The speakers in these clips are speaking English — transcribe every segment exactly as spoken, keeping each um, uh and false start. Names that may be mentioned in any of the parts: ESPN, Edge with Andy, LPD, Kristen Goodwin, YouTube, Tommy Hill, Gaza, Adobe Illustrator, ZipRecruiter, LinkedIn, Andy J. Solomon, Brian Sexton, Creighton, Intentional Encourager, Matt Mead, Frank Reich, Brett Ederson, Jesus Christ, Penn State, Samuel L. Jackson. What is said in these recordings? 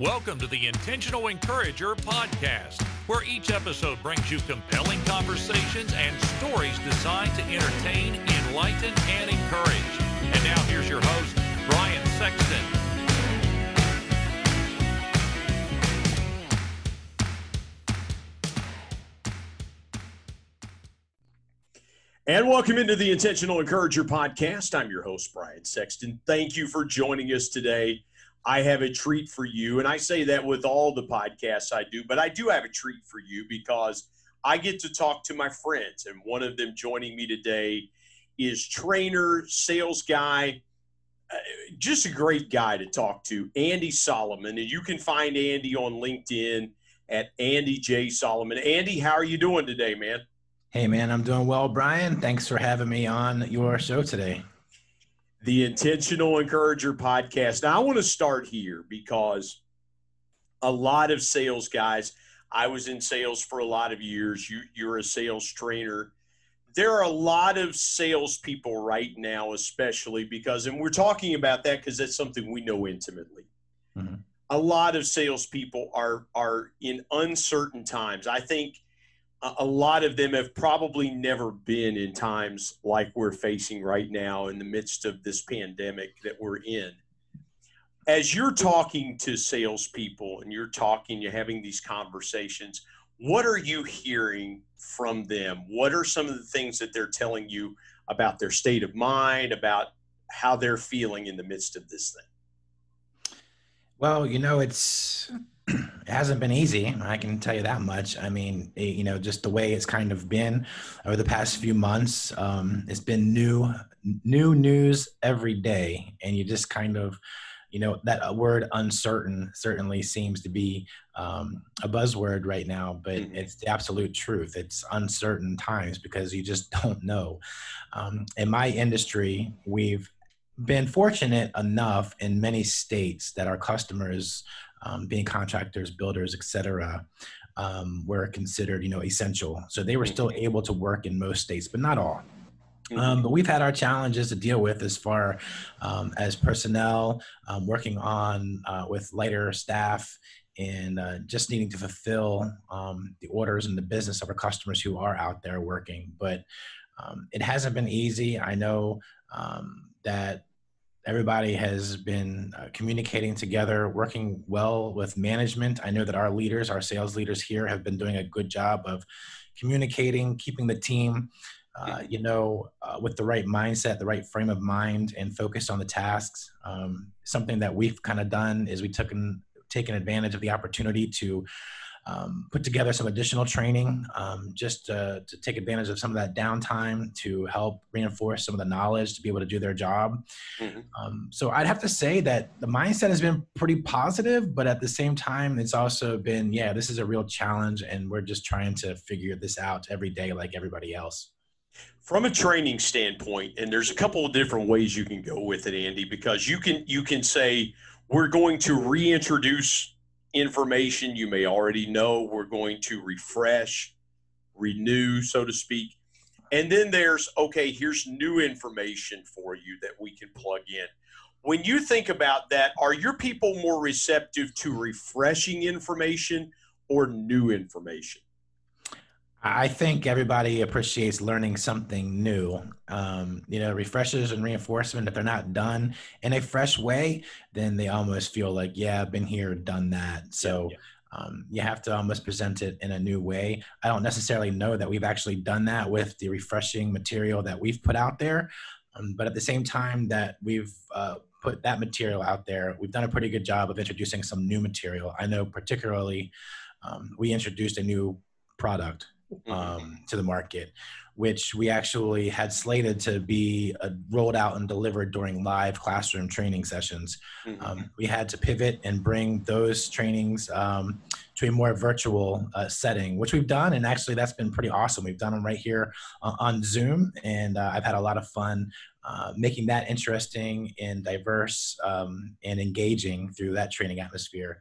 Welcome to the Intentional Encourager podcast, where each episode brings you compelling conversations and stories designed to entertain, enlighten, and encourage. And now here's your host, Brian Sexton. And welcome into the Intentional Encourager podcast. I'm your host, Brian Sexton. Thank you for joining us today. I have a treat for you, and I say that with all the podcasts I do, but I do have a treat for you because I get to talk to my friends, and one of them joining me today is trainer, sales guy, just a great guy to talk to, Andy Solomon, and you can find Andy on LinkedIn at Andy J. Solomon. Andy, how are you doing today, man? Hey, man, I'm doing well, Brian. Thanks for having me on your show today. The Intentional Encourager podcast. Now, I want to start here because a lot of sales guys, I was in sales for a lot of years. You, you're a sales trainer. There are a lot of salespeople right now, especially because, and we're talking about that because that's something we know intimately. Mm-hmm. A lot of salespeople are, are in uncertain times. I think a lot of them have probably never been in times like we're facing right now in the midst of this pandemic that we're in. As you're talking to salespeople and you're talking, you're having these conversations, what are you hearing from them? What are some of the things that they're telling you about their state of mind, about how they're feeling in the midst of this thing? Well, you know, it's... It hasn't been easy. I can tell you that much. I mean, it, you know, just the way it's kind of been over the past few months, um, it's been new, new news every day. And you just kind of, you know, that word uncertain certainly seems to be um, a buzzword right now, but mm-hmm. It's the absolute truth. It's uncertain times because you just don't know. Um, in my industry, we've been fortunate enough in many states that our customers, Um, being contractors, builders, et cetera, um, were considered, you know, essential. So they were still able to work in most states, but not all. Um, but we've had our challenges to deal with as far um, as personnel, um, working on uh, with lighter staff, and uh, just needing to fulfill um, the orders and the business of our customers who are out there working. But um, it hasn't been easy. I know um, that everybody has been uh, communicating together, working well with management. I know that our leaders, our sales leaders here have been doing a good job of communicating, keeping the team, uh, you know, uh, with the right mindset, the right frame of mind, and focused on the tasks. Um, something that we've kind of done is we took in, taken advantage of the opportunity to Um, put together some additional training um, just uh, to take advantage of some of that downtime to help reinforce some of the knowledge to be able to do their job. Mm-hmm. Um, so I'd have to say that the mindset has been pretty positive, but at the same time, it's also been, yeah, this is a real challenge and we're just trying to figure this out every day like everybody else. From a training standpoint, and there's a couple of different ways you can go with it, Andy, because you can, you can say, we're going to reintroduce information you may already know. We're going to refresh, renew, so to speak. And then there's, okay, here's new information for you that we can plug in. When you think about that, are your people more receptive to refreshing information or new information? I think everybody appreciates learning something new. Um, you know, refreshers and reinforcement, if they're not done in a fresh way, then they almost feel like, yeah, I've been here, done that. So yeah. um, you have to almost present it in a new way. I don't necessarily know that we've actually done that with the refreshing material that we've put out there. Um, but at the same time that we've uh, put that material out there, we've done a pretty good job of introducing some new material. I know particularly um, we introduced a new product um, to the market, which we actually had slated to be uh, rolled out and delivered during live classroom training sessions. Mm-hmm. Um, we had to pivot and bring those trainings um, to a more virtual uh, setting, which we've done. And actually that's been pretty awesome. We've done them right here uh, on Zoom. And uh, I've had a lot of fun uh, making that interesting and diverse um, and engaging through that training atmosphere.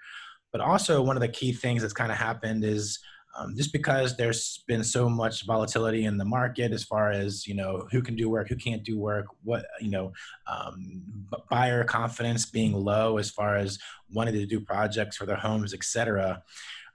But also one of the key things that's kind of happened is Um, just because there's been so much volatility in the market as far as, you know, who can do work, who can't do work, what, you know, um, buyer confidence being low as far as wanting to do projects for their homes, et cetera.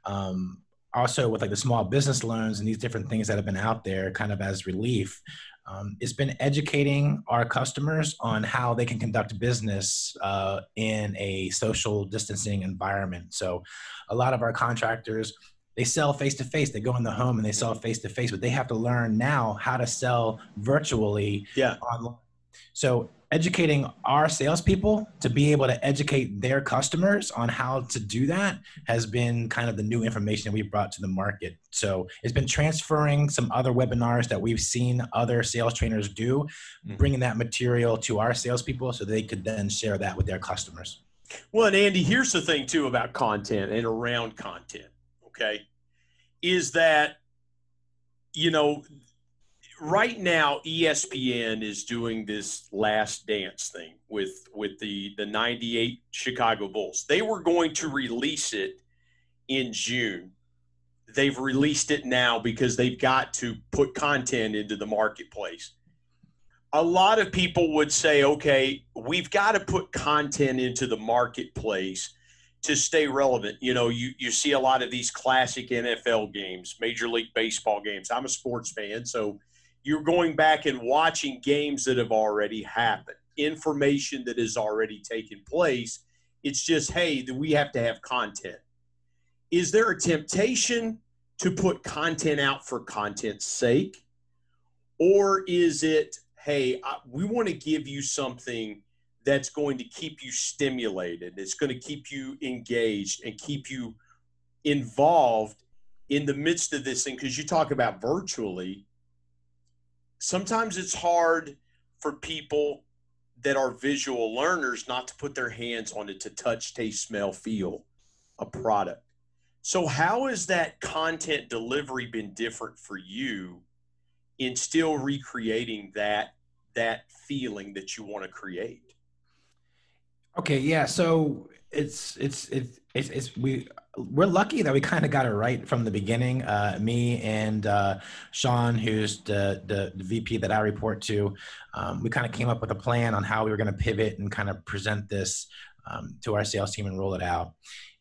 Um, also with like the small business loans and these different things that have been out there kind of as relief. Um, it's been educating our customers on how they can conduct business uh, in a social distancing environment. So a lot of our contractors, they sell face-to-face, they go in the home and they sell face-to-face, but they have to learn now how to sell virtually. Yeah. Online. So educating our salespeople to be able to educate their customers on how to do that has been kind of the new information that we've brought to the market. So it's been transferring some other webinars that we've seen other sales trainers do, mm-hmm. bringing that material to our salespeople so they could then share that with their customers. Well, and Andy, here's the thing too about content and around content. Okay, is that, you know, right now E S P N is doing this last dance thing with with the, the ninety-eight Chicago Bulls. They were going to release it in June. They've released it now because they've got to put content into the marketplace. A lot of people would say, okay, we've got to put content into the marketplace to stay relevant. You know, you, you see a lot of these classic N F L games, Major League Baseball games. I'm a sports fan, so you're going back and watching games that have already happened, information that has already taken place. It's just, hey, that we have to have content. Is there a temptation to put content out for content's sake? Or is it, hey, I, we want to give you something that's going to keep you stimulated. It's going to keep you engaged and keep you involved in the midst of this thing. Because you talk about virtually, sometimes it's hard for people that are visual learners not to put their hands on it to touch, taste, smell, feel a product. So how has that content delivery been different for you in still recreating that, that feeling that you want to create? Okay. Yeah. So it's, it's, it's, it's, it's we, we're lucky that we kind of got it right from the beginning. Uh, me and uh, Sean, who's the, the, the V P that I report to, um, we kind of came up with a plan on how we were going to pivot and kind of present this um, to our sales team and roll it out.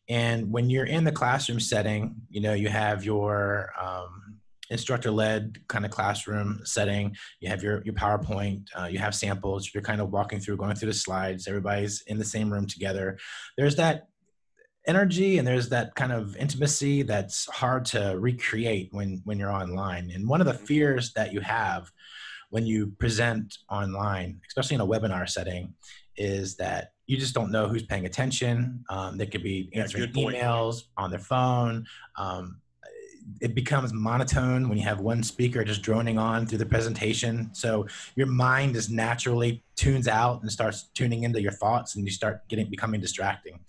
And when you're in the classroom setting, you know, you have your, um, instructor-led kind of classroom setting. You have your, your PowerPoint, uh, you have samples, you're kind of walking through, going through the slides, everybody's in the same room together. There's that energy and there's that kind of intimacy that's hard to recreate when, when you're online. And one of the fears that you have when you present online, especially in a webinar setting, is that you just don't know who's paying attention. Um, they could be answering emails on their phone. Um, It becomes monotone when you have one speaker just droning on through the presentation. So your mind just naturally tunes out and starts tuning into your thoughts, and you start getting becoming distracting.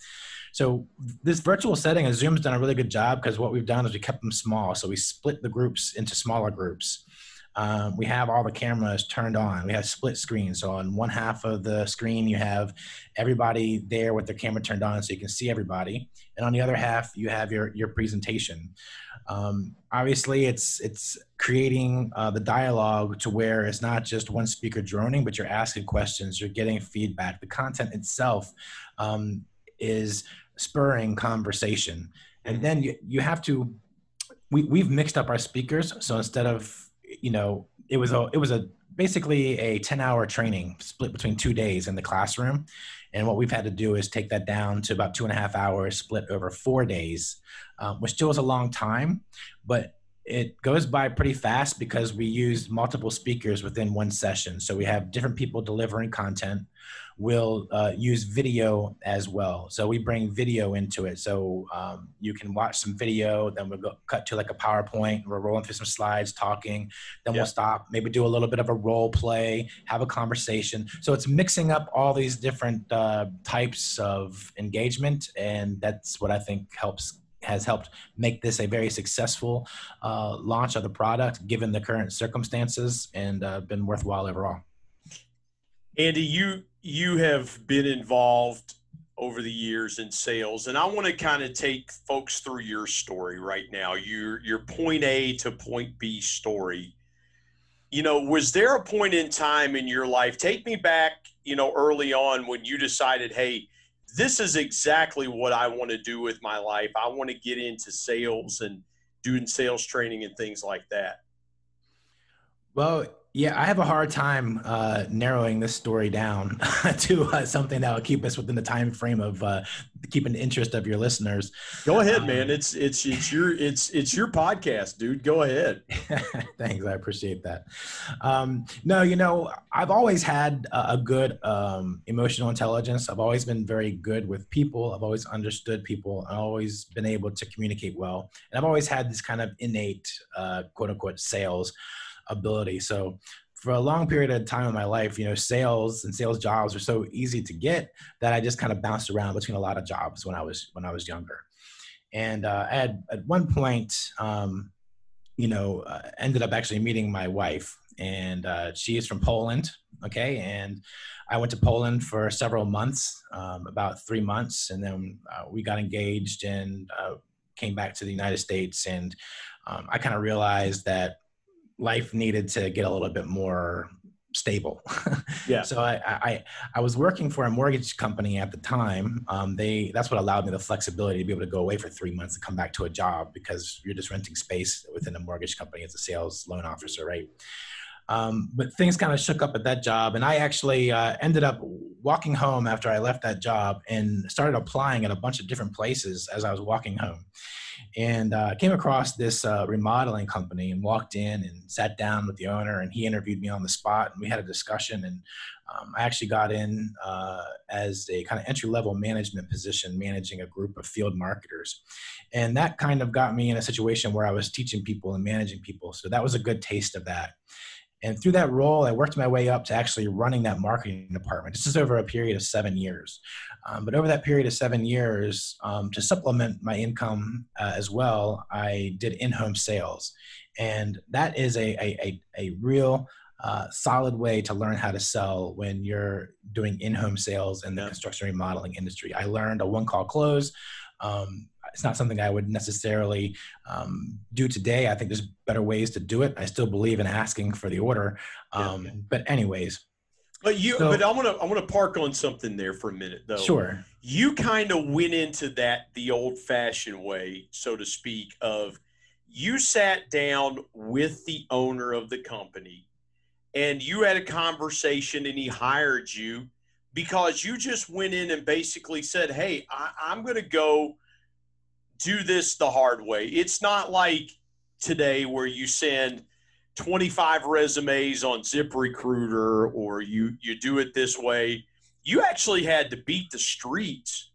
So this virtual setting, Zoom's done a really good job because what we've done is we kept them small. So we split the groups into smaller groups. Um, we have all the cameras turned on. We have split screens. So on one half of the screen, you have everybody there with their camera turned on so you can see everybody. And on the other half, you have your, your presentation. Um, obviously, it's, it's creating uh, the dialogue to where it's not just one speaker droning, but you're asking questions, you're getting feedback. The content itself um, is spurring conversation. And then you, you have to, we, we've mixed up our speakers. So instead of, you know, it was a, it was a basically a ten hour training split between two days in the classroom. And what we've had to do is take that down to about two and a half hours split over four days, um, which still is a long time, but it goes by pretty fast because we used multiple speakers within one session. So we have different people delivering content. We'll uh, use video as well. So we bring video into it. So um, you can watch some video, then we'll go cut to like a PowerPoint. We're rolling through some slides, talking, then yeah. we'll stop, maybe do a little bit of a role play, have a conversation. So it's mixing up all these different uh, types of engagement. And that's what I think helps has helped make this a very successful uh, launch of the product, given the current circumstances, and uh, been worthwhile overall. Andy, you, you have been involved over the years in sales. And I want to kind of take folks through your story right now, your, your point A to point B story. You know, was there a point in time in your life, take me back, you know, early on when you decided, hey, this is exactly what I want to do with my life. I want to get into sales and doing sales training and things like that. Well, yeah, I have a hard time uh, narrowing this story down to uh, something that will keep us within the time frame of uh, keeping the interest of your listeners. Go ahead, um, man. It's it's it's your it's it's your podcast, dude. Go ahead. Thanks, I appreciate that. Um, no, you know, I've always had a good um, emotional intelligence. I've always been very good with people. I've always understood people. I've always been able to communicate well, and I've always had this kind of innate, uh, quote unquote, sales ability. So for a long period of time in my life, you know, sales and sales jobs were so easy to get that I just kind of bounced around between a lot of jobs when I was, when I was younger. And uh, I had, at one point, um, you know, uh, ended up actually meeting my wife, and uh, she is from Poland. Okay. And I went to Poland for several months, um, about three months. And then uh, we got engaged and uh, came back to the United States. And um, I kind of realized that life needed to get a little bit more stable. Yeah. So I, I, I was working for a mortgage company at the time. Um, they, that's what allowed me the flexibility to be able to go away for three months and come back to a job, because you're just renting space within a mortgage company as a sales loan officer. Right. Um, but things kind of shook up at that job. And I actually uh, ended up walking home after I left that job and started applying at a bunch of different places as I was walking home. And I uh, came across this uh, remodeling company and walked in and sat down with the owner, and he interviewed me on the spot, and we had a discussion. And um, I actually got in uh, as a kind of entry-level management position, managing a group of field marketers. And that kind of got me in a situation where I was teaching people and managing people. So that was a good taste of that. And through that role, I worked my way up to actually running that marketing department. This is over a period of seven years. Um, but over that period of seven years, um, to supplement my income uh, as well, I did in-home sales. And that is a, a, a, a real uh, solid way to learn how to sell when you're doing in-home sales in the construction remodeling industry. I learned a one-call close. Um, It's not something I would necessarily um, do today. I think there's better ways to do it. I still believe in asking for the order. Um, yeah. But anyways. But you, so, but I want to, I want to park on something there for a minute though. Sure. You kind of went into that the old fashioned way, so to speak, of you sat down with the owner of the company and you had a conversation and he hired you because you just went in and basically said, hey, I, I'm going to go do this the hard way. It's not like today where you send twenty-five resumes on ZipRecruiter or you, you do it this way. You actually had to beat the streets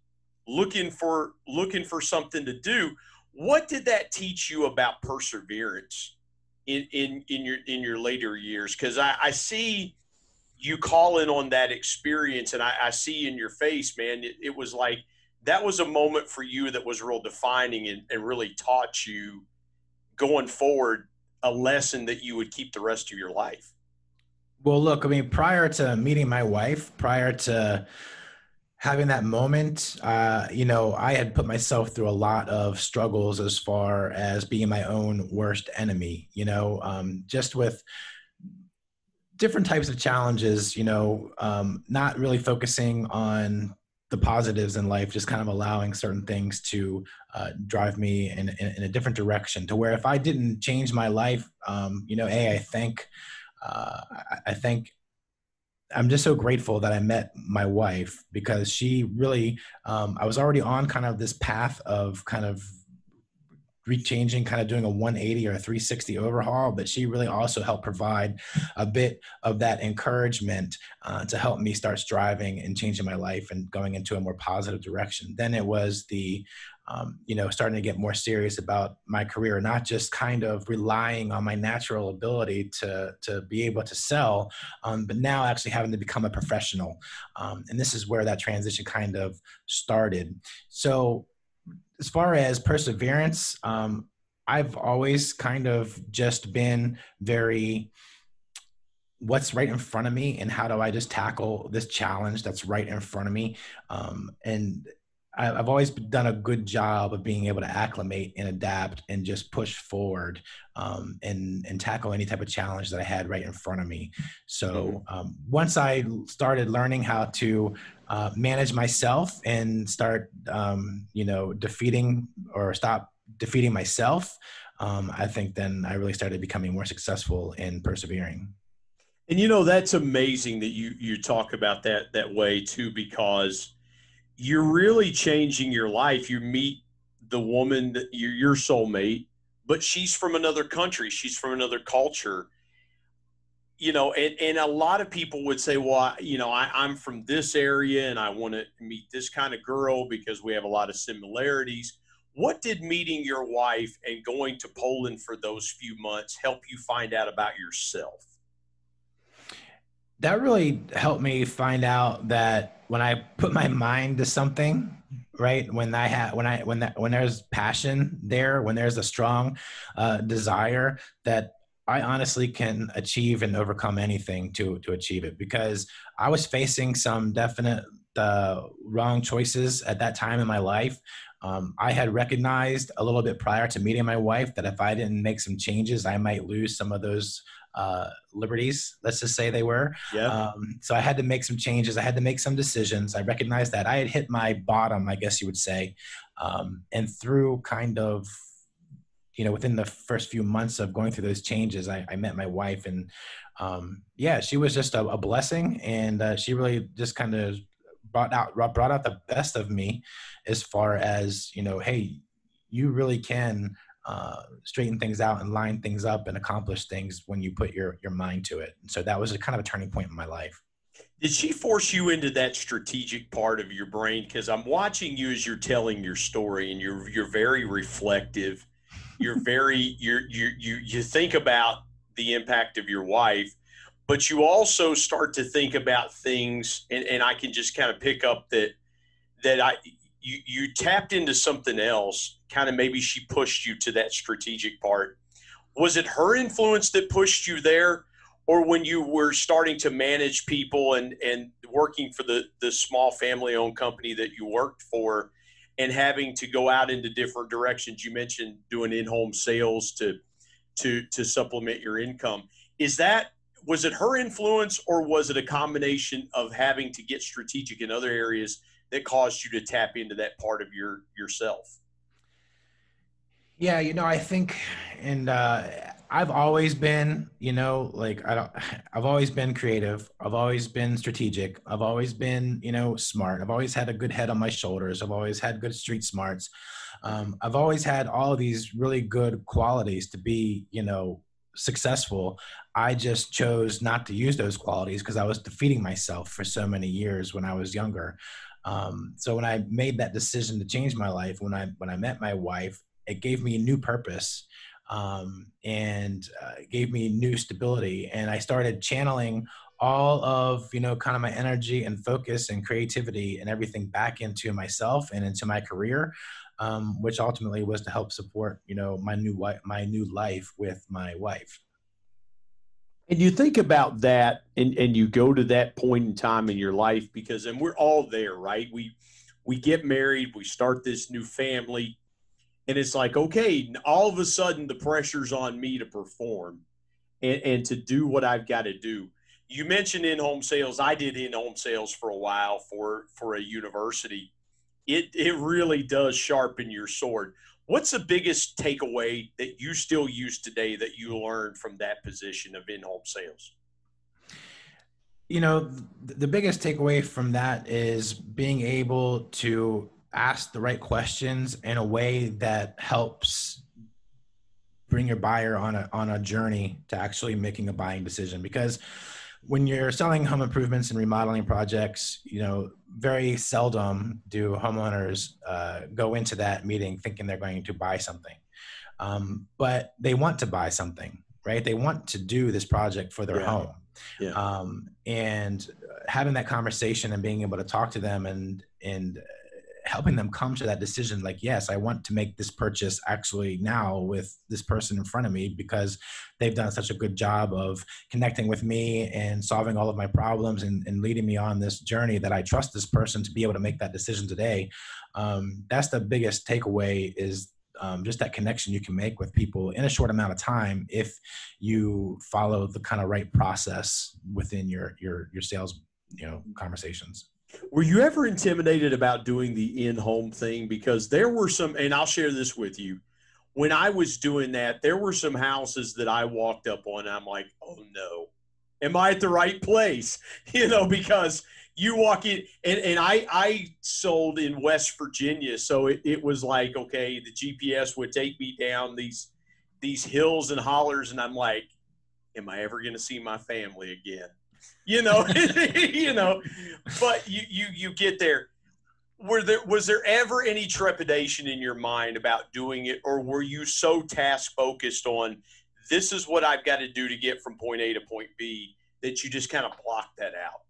looking for, looking for something to do. What did that teach you about perseverance in, in, in your, in your later years? Cause I, I see you calling on that experience, and I, I see in your face, man, it, it was like, that was a moment for you that was real defining and, and really taught you going forward a lesson that you would keep the rest of your life. Well, look, I mean, prior to meeting my wife, prior to having that moment, uh, you know, I had put myself through a lot of struggles as far as being my own worst enemy, you know, um, just with different types of challenges, you know, um, not really focusing on the positives in life, just kind of allowing certain things to uh, drive me in, in, in a different direction, to where if I didn't change my life, um, you know, hey, I think, uh, I, I think I'm just so grateful that I met my wife, because she really, um, I was already on kind of this path of kind of rechanging, kind of doing a one eighty or a three sixty overhaul, but she really also helped provide a bit of that encouragement uh, to help me start striving and changing my life and going into a more positive direction. Then it was the, um, you know, starting to get more serious about my career, not just kind of relying on my natural ability to, to be able to sell, um, but now actually having to become a professional. Um, and this is where that transition kind of started. So as far as perseverance, um, I've always kind of just been very what's right in front of me and how do I just tackle this challenge that's right in front of me. Um, and I, I've always done a good job of being able to acclimate and adapt and just push forward um, and, and tackle any type of challenge that I had right in front of me. So um, once I started learning how to uh, manage myself and start, um, you know, defeating or stop defeating myself, um, I think then I really started becoming more successful in persevering. And, you know, that's amazing that you, you talk about that that way, too, because you're really changing your life. You meet the woman, that you're your soulmate, but she's from another country. She's from another culture, you know, and, and a lot of people would say, well, I, you know, I, I'm from this area and I want to meet this kind of girl because we have a lot of similarities. What did meeting your wife and going to Poland for those few months help you find out about yourself? That really helped me find out that when I put my mind to something, right? When I had, when I, when that, when there's passion there, when there's a strong uh, desire, that I honestly can achieve and overcome anything to, to achieve it, because I was facing some definite uh, wrong choices at that time in my life. Um, I had recognized a little bit prior to meeting my wife that if I didn't make some changes, I might lose some of those Uh, liberties, let's just say they were. Yep. Um, so I had to make some changes. I had to make some decisions. I recognized that I had hit my bottom, I guess you would say. Um, and through kind of, you know, within the first few months of going through those changes, I, I met my wife, and um, yeah, she was just a, a blessing. And uh, she really just kind of brought out, brought out the best of me as far as, you know, hey, you really can Uh, straighten things out and line things up and accomplish things when you put your, your mind to it. And so that was a kind of a turning point in my life. Did she force you into that strategic part of your brain? Because I'm watching you as you're telling your story, and you're, you're very reflective. You're very, you're, you, you, you think about the impact of your wife, but you also start to think about things. And, and I can just kind of pick up that, that I, You, you tapped into something else, kind of maybe she pushed you to that strategic part. Was it her influence that pushed you there? Or when you were starting to manage people and, and working for the, the small family-owned company that you worked for and having to go out into different directions? You mentioned doing in-home sales to, to, to supplement your income. Is that, was it her influence, or was it a combination of having to get strategic in other areas that caused you to tap into that part of your yourself? Yeah, you know, I think, and uh, I've always been, you know, like I don't, I've always been creative. I've always been strategic. I've always been, you know, smart. I've always had a good head on my shoulders. I've always had good street smarts. Um, I've always had all of these really good qualities to be, you know, successful. I just chose not to use those qualities because I was defeating myself for so many years when I was younger. Um, so when I made that decision to change my life, when I, when I met my wife, it gave me a new purpose, um, and uh, gave me new stability. And I started channeling all of, you know, kind of my energy and focus and creativity and everything back into myself and into my career, um, which ultimately was to help support, you know, my new wife, my new life with my wife. And you think about that, and, and you go to that point in time in your life, because, and we're all there, right? We, we get married, we start this new family, and it's like, okay, all of a sudden the pressure's on me to perform and, and to do what I've got to do. You mentioned in-home sales. I did in-home sales for a while for, for a university. It, it really does sharpen your sword. What's the biggest takeaway that you still use today that you learned from that position of in-home sales? You know, the biggest takeaway from that is being able to ask the right questions in a way that helps bring your buyer on a, on a journey to actually making a buying decision. Because when you're selling home improvements and remodeling projects, you know, very seldom do homeowners uh, go into that meeting thinking they're going to buy something. Um, but they want to buy something, right? They want to do this project for their yeah. home. Yeah. Um, and having that conversation and being able to talk to them and, and helping them come to that decision, like, yes, I want to make this purchase actually now with this person in front of me, because they've done such a good job of connecting with me and solving all of my problems and, and leading me on this journey, that I trust this person to be able to make that decision today. Um, that's the biggest takeaway, is um, just that connection you can make with people in a short amount of time if you follow the kind of right process within your, your, your sales, you know, conversations. Were you ever intimidated about doing the in-home thing? Because there were some, and I'll share this with you. When I was doing that, there were some houses that I walked up on, and I'm like, oh no, am I at the right place? You know, because you walk in, and, and I, I sold in West Virginia. So it, it was like, okay, the G P S would take me down these, these hills and hollers. And I'm like, am I ever going to see my family again? You know, you know, but you, you, you get there. Were there, was there ever any trepidation in your mind about doing it, or were you so task focused on, this is what I've got to do to get from point A to point B, that you just kind of blocked that out?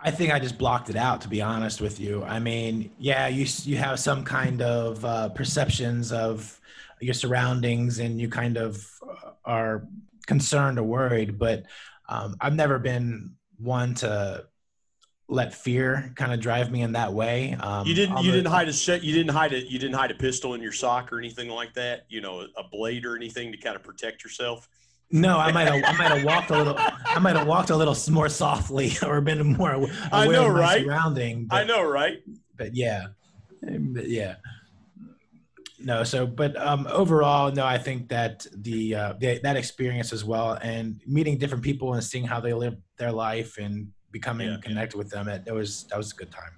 I think I just blocked it out, to be honest with you. I mean, yeah, you, you have some kind of uh, perceptions of your surroundings, and you kind of are concerned or worried, but um, I've never been one to let fear kind of drive me in that way. Um, you didn't, you didn't hide a set, you didn't hide it. You didn't hide a pistol in your sock or anything like that, you know, a blade or anything to kind of protect yourself. No, I might have, I might have walked a little, I might have walked a little more softly, or been more aware I know, of my right? surrounding. But, I know, right? But yeah, but yeah. No, so, but um, overall, no, I think that the, uh, the that experience as well, and meeting different people and seeing how they live their life and becoming yeah, connected yeah. with them, it, it was that was a good time.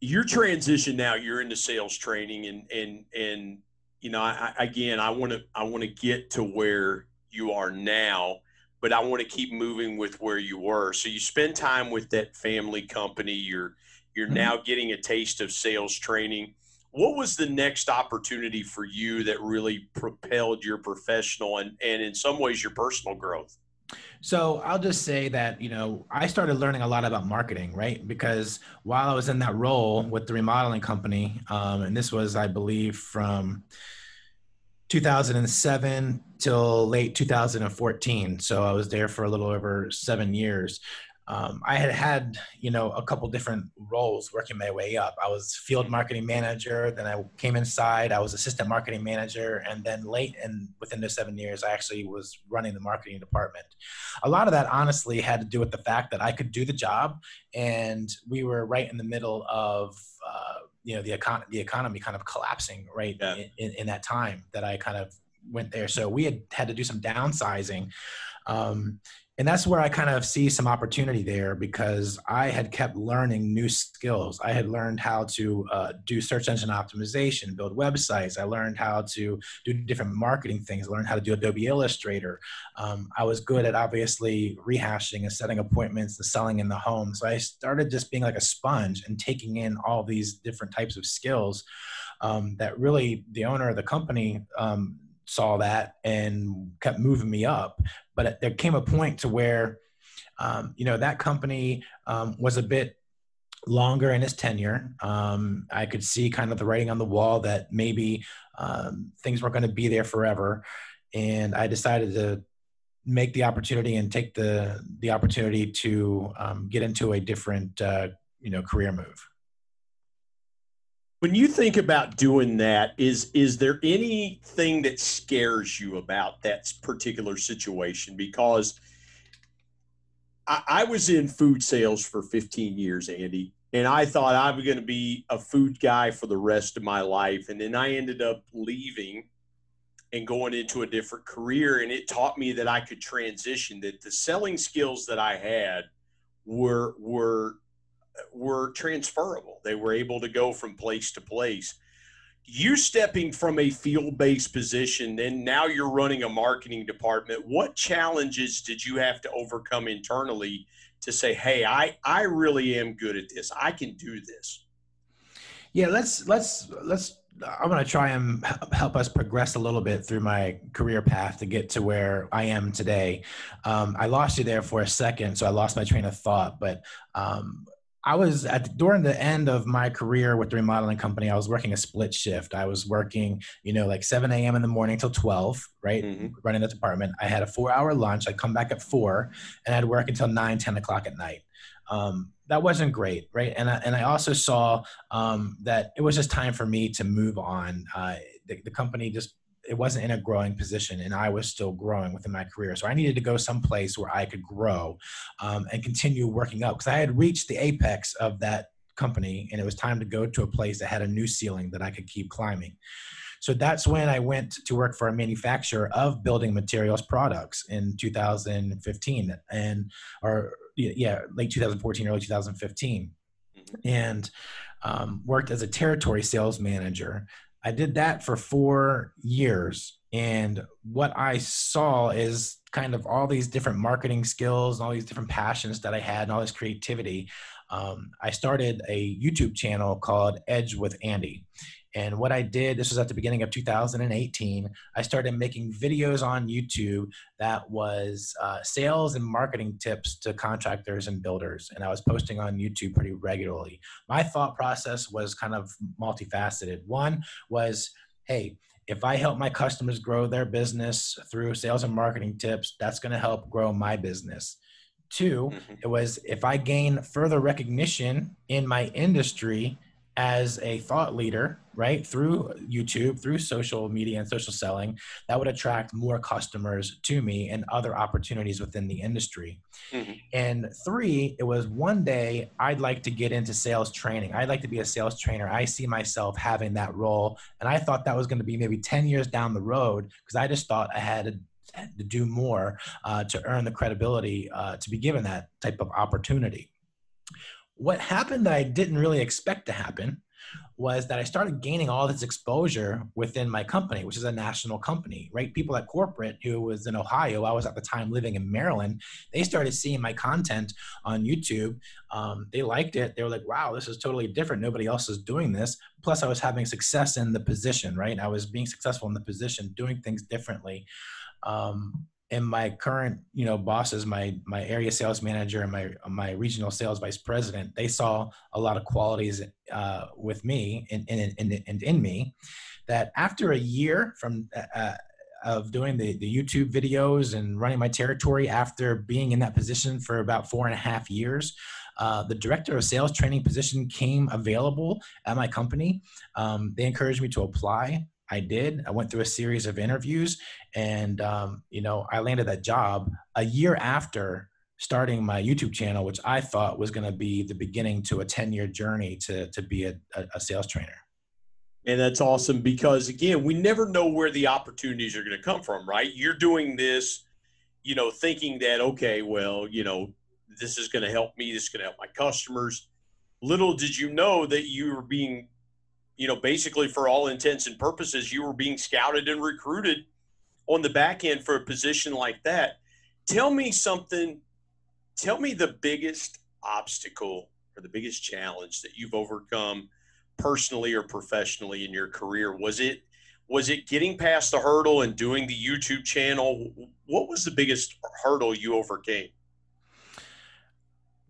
Your transition now, you're into sales training, and and and you know, I, I, again, I want to I want to get to where you are now, but I want to keep moving with where you were. So you spend time with that family company. You're you're mm-hmm. now getting a taste of sales training. What was the next opportunity for you that really propelled your professional and, and in some ways your personal growth? So I'll just say that, you know, I started learning a lot about marketing, right? Because while I was in that role with the remodeling company, um, and this was, I believe, from two thousand seven till late two thousand fourteen. So I was there for a little over seven years. Um, I had had, you know, a couple different roles working my way up. I was field marketing manager, then I came inside, I was assistant marketing manager, and then late and within those seven years, I actually was running the marketing department. A lot of that honestly had to do with the fact that I could do the job, and we were right in the middle of, uh, you know, the, econ- the economy kind of collapsing right yeah. in, in, in that time that I kind of went there. So we had had to do some downsizing. Um, And that's where I kind of see some opportunity there, because I had kept learning new skills. I had learned how to uh, do search engine optimization, build websites. I learned how to do different marketing things. I learned how to do Adobe Illustrator. Um, I was good at obviously rehashing and setting appointments and selling in the home. So I started just being like a sponge and taking in all these different types of skills um, that really the owner of the company um, saw that and kept moving me up. But there came a point to where, um, you know, that company um, was a bit longer in its tenure. Um, I could see kind of the writing on the wall that maybe um, things weren't going to be there forever. And I decided to make the opportunity and take the, the opportunity to um, get into a different, uh, you know, career move. When you think about doing that, is is there anything that scares you about that particular situation? Because I, I was in food sales for fifteen years, Andy, and I thought I was going to be a food guy for the rest of my life. And then I ended up leaving and going into a different career. And it taught me that I could transition, that the selling skills that I had were were. were transferable. They were able to go from place to place. You stepping from a field-based position, then now you're running a marketing department. What challenges did you have to overcome internally to say, hey, I, I really am good at this. I can do this. Yeah, let's, let's, let's, I'm going to try and help us progress a little bit through my career path to get to where I am today. Um, I lost you there for a second, so I lost my train of thought, but, um, I was at during the end of my career with the remodeling company, I was working a split shift. I was working, you know, like seven a.m. in the morning till twelve, right? Mm-hmm. Running the department. I had a four hour lunch. I'd come back at four and I'd work until nine, ten o'clock at night. Um, that wasn't great. Right. And I, and I also saw, um, that it was just time for me to move on. Uh, the, the company just, it wasn't in a growing position and I was still growing within my career. So I needed to go someplace where I could grow, um, and continue working up, because I had reached the apex of that company and it was time to go to a place that had a new ceiling that I could keep climbing. So that's when I went to work for a manufacturer of building materials products in two thousand fifteen and, or yeah, late two thousand fourteen, early two thousand fifteen, and um, worked as a territory sales manager. I did that for four years. And what I saw is kind of all these different marketing skills and all these different passions that I had and all this creativity. Um, I started a YouTube channel called Edge with Andy. And what I did, this was at the beginning of two thousand eighteen, I started making videos on YouTube that was uh, sales and marketing tips to contractors and builders. And I was posting on YouTube pretty regularly. My thought process was kind of multifaceted. One was, hey, if I help my customers grow their business through sales and marketing tips, that's going to help grow my business. Two, it was if I gain further recognition in my industry as a thought leader, right, through YouTube, through social media and social selling, that would attract more customers to me and other opportunities within the industry. Mm-hmm. And three, it was one day I'd like to get into sales training. I'd like to be a sales trainer. I see myself having that role. And I thought that was going to be maybe ten years down the road, because I just thought I had a to do more uh, to earn the credibility uh, to be given that type of opportunity. What happened that I didn't really expect to happen was that I started gaining all this exposure within my company, which is a national company, right? People at corporate who was in Ohio, I was at the time living in Maryland, they started seeing my content on YouTube. Um, they liked it. They were like, wow, this is totally different. Nobody else is doing this. Plus I was having success in the position, right? I was being successful in the position, doing things differently. Um, and my current, you know, bosses, my, my area sales manager and my, my regional sales vice president, they saw a lot of qualities, uh, with me and, and, and, and in me that after a year from, uh, of doing the, the YouTube videos and running my territory after being in that position for about four and a half years, Uh, the director of sales training position came available at my company. Um, they encouraged me to apply. I did. I went through a series of interviews and, um, you know, I landed that job a year after starting my YouTube channel, which I thought was going to be the beginning to a ten year journey to, to be a, a sales trainer. And that's awesome because, again, we never know where the opportunities are going to come from, right? You're doing this, you know, thinking that, okay, well, you know, this is going to help me. This is going to help my customers. Little did you know that you were being, you know, basically for all intents and purposes, you were being scouted and recruited on the back end for a position like that. Tell me something. Tell me the biggest obstacle or the biggest challenge that you've overcome personally or professionally in your career. Was it, was it getting past the hurdle and doing the YouTube channel? What was the biggest hurdle you overcame?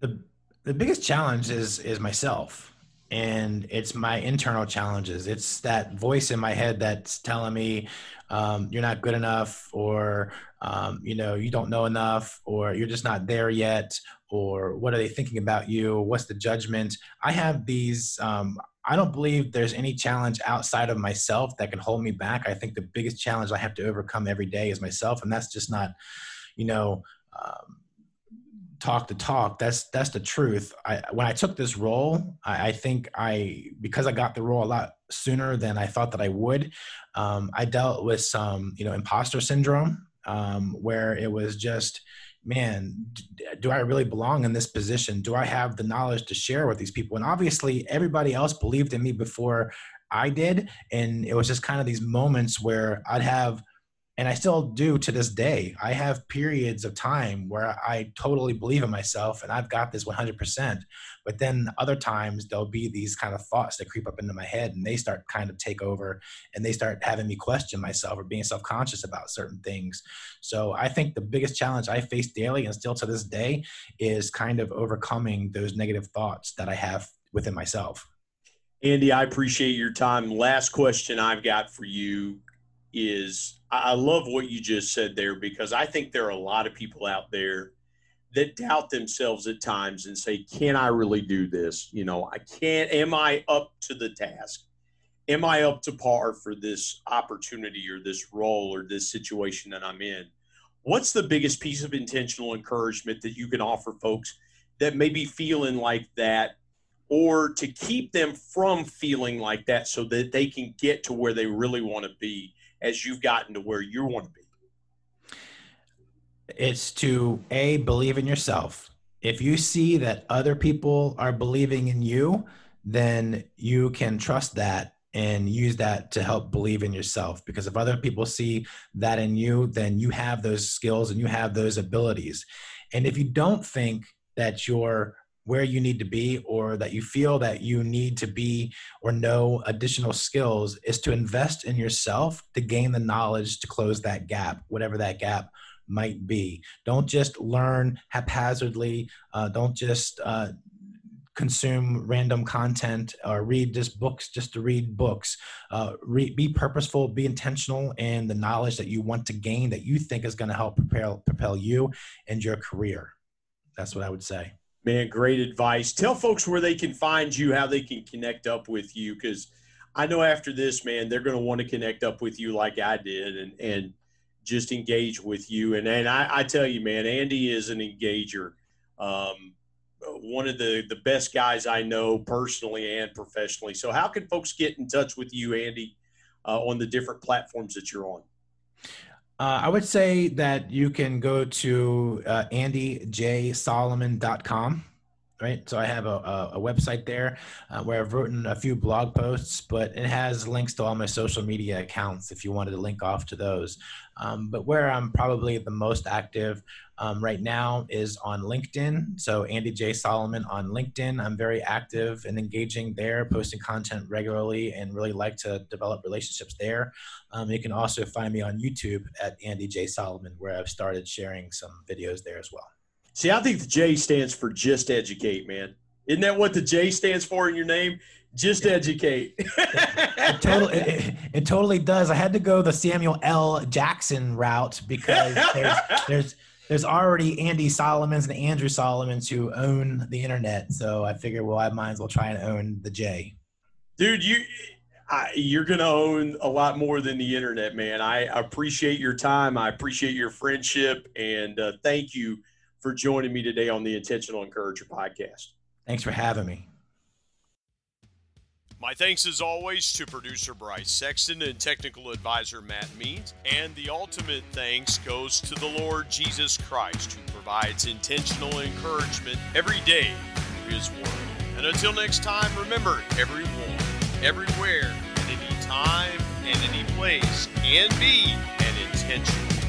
The, the biggest challenge is, is myself, and it's my internal challenges. It's that voice in my head that's telling me, um, you're not good enough, or, um, you know, you don't know enough, or you're just not there yet, or what are they thinking about you? What's the judgment? I have these, um, I don't believe there's any challenge outside of myself that can hold me back. I think the biggest challenge I have to overcome every day is myself. And that's just not, you know, um, talk the talk. That's, that's the truth. I, when I took this role, I, I think I, because I got the role a lot sooner than I thought that I would, um, I dealt with some, you know, imposter syndrome, um, where it was just, man, do I really belong in this position? Do I have the knowledge to share with these people? And obviously everybody else believed in me before I did. And it was just kind of these moments where I'd have And I still do to this day. I have periods of time where I totally believe in myself and I've got this one hundred percent. But then other times there'll be these kind of thoughts that creep up into my head and they start kind of take over and they start having me question myself or being self-conscious about certain things. So I think the biggest challenge I face daily and still to this day is kind of overcoming those negative thoughts that I have within myself. Andy, I appreciate your time. Last question I've got for you is, I love what you just said there, because I think there are a lot of people out there that doubt themselves at times and say, can I really do this? You know, I can't, am I up to the task? Am I up to par for this opportunity or this role or this situation that I'm in? What's the biggest piece of intentional encouragement that you can offer folks that may be feeling like that, or to keep them from feeling like that so that they can get to where they really want to be as you've gotten to where you want to be? It's to, A, believe in yourself. If you see that other people are believing in you, then you can trust that and use that to help believe in yourself. Because if other people see that in you, then you have those skills and you have those abilities. And if you don't think that you're where you need to be, or that you feel that you need to be or know additional skills, is to invest in yourself to gain the knowledge to close that gap, whatever that gap might be. Don't just learn haphazardly. Uh, don't just uh, consume random content or read just books just to read books. Uh, re- be purposeful, be intentional in the knowledge that you want to gain that you think is going to help propel, propel you and your career. That's what I would say. Man, great advice. Tell folks where they can find you, how they can connect up with you, because I know after this, man, they're going to want to connect up with you like I did and, and just engage with you. And, and I, I tell you, man, Andy is an engager. Um, one of the, the best guys I know personally and professionally. So how can folks get in touch with you, Andy, uh, on the different platforms that you're on? Uh, I would say that you can go to uh, andy j solomon dot com, right? So I have a, a, a website there uh, where I've written a few blog posts, but it has links to all my social media accounts if you wanted to link off to those. Um, but where I'm probably the most active um, right now is on LinkedIn. So Andy J. Solomon on LinkedIn. I'm very active and engaging there, posting content regularly, and really like to develop relationships there. Um, you can also find me on YouTube at Andy J. Solomon, where I've started sharing some videos there as well. See, I think the J stands for just educate, man. Isn't that what the J stands for in your name? Just yeah. Educate. it, it, totally, it, it totally does. I had to go the Samuel L. Jackson route because there's there's there's already Andy Solomons and Andrew Solomons who own the internet. So I figured, well, I might as well try and own the J. Dude, you I, you're gonna own a lot more than the internet, man. I appreciate your time. I appreciate your friendship, and uh, thank you for joining me today on the Intentional Encourager podcast. Thanks for having me. My thanks as always to producer Brian Sexton and technical advisor Matt Mead. And the ultimate thanks goes to the Lord Jesus Christ, who provides intentional encouragement every day through his word. And until next time, remember, everyone, everywhere, at any time, and any place, can be an intentional